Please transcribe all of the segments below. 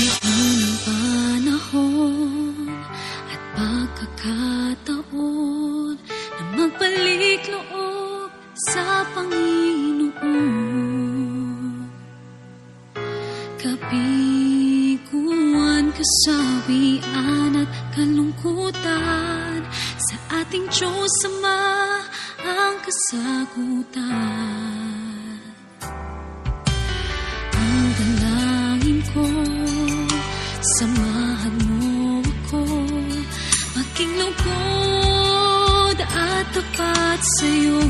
Ng panahon at pagkakataon na magbalik loob sa Panginoon. Kapiguan, kasawian at kalungkutan, sa ating Diyos Ama ang kasagutan. Ang dalangin ko, samahan mo ako, maging lugod at tapat sa'yo.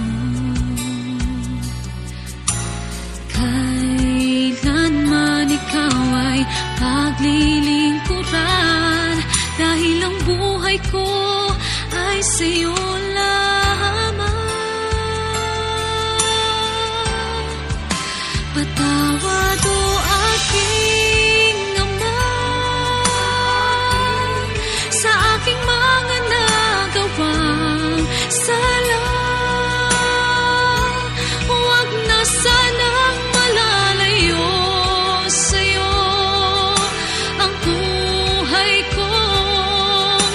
Kailanman ikaw ay paglilingkuran, dahil ang buhay ko ay sa'yo lamang. Patawad o aking Ama sa aking mga nagawang sala. Huwag na sanang malalayo sa'yo ang buhay kong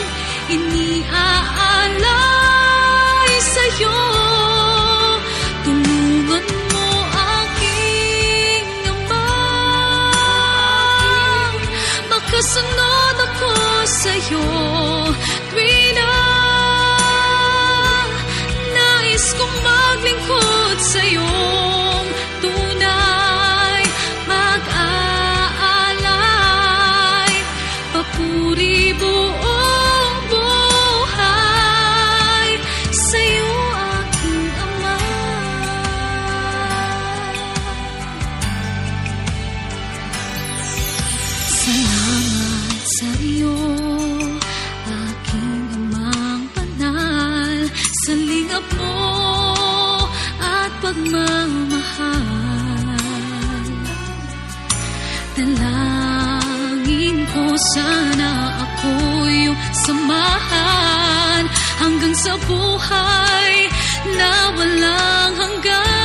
iniaalay sa'yo. Tulungan mo aking Ama, makasunod ako sa'yo. Tuwina nais kong maglingkod sa'yong tunay, mag-aalay papuri buong buhay sa 'yo aking Ama. Salamat sa iyo, aking Amang banal, sa lingap mo at pagmamahal. Dalangin ko, sana ako'y iyong samahan hanggang sa buhay na walang hanggan.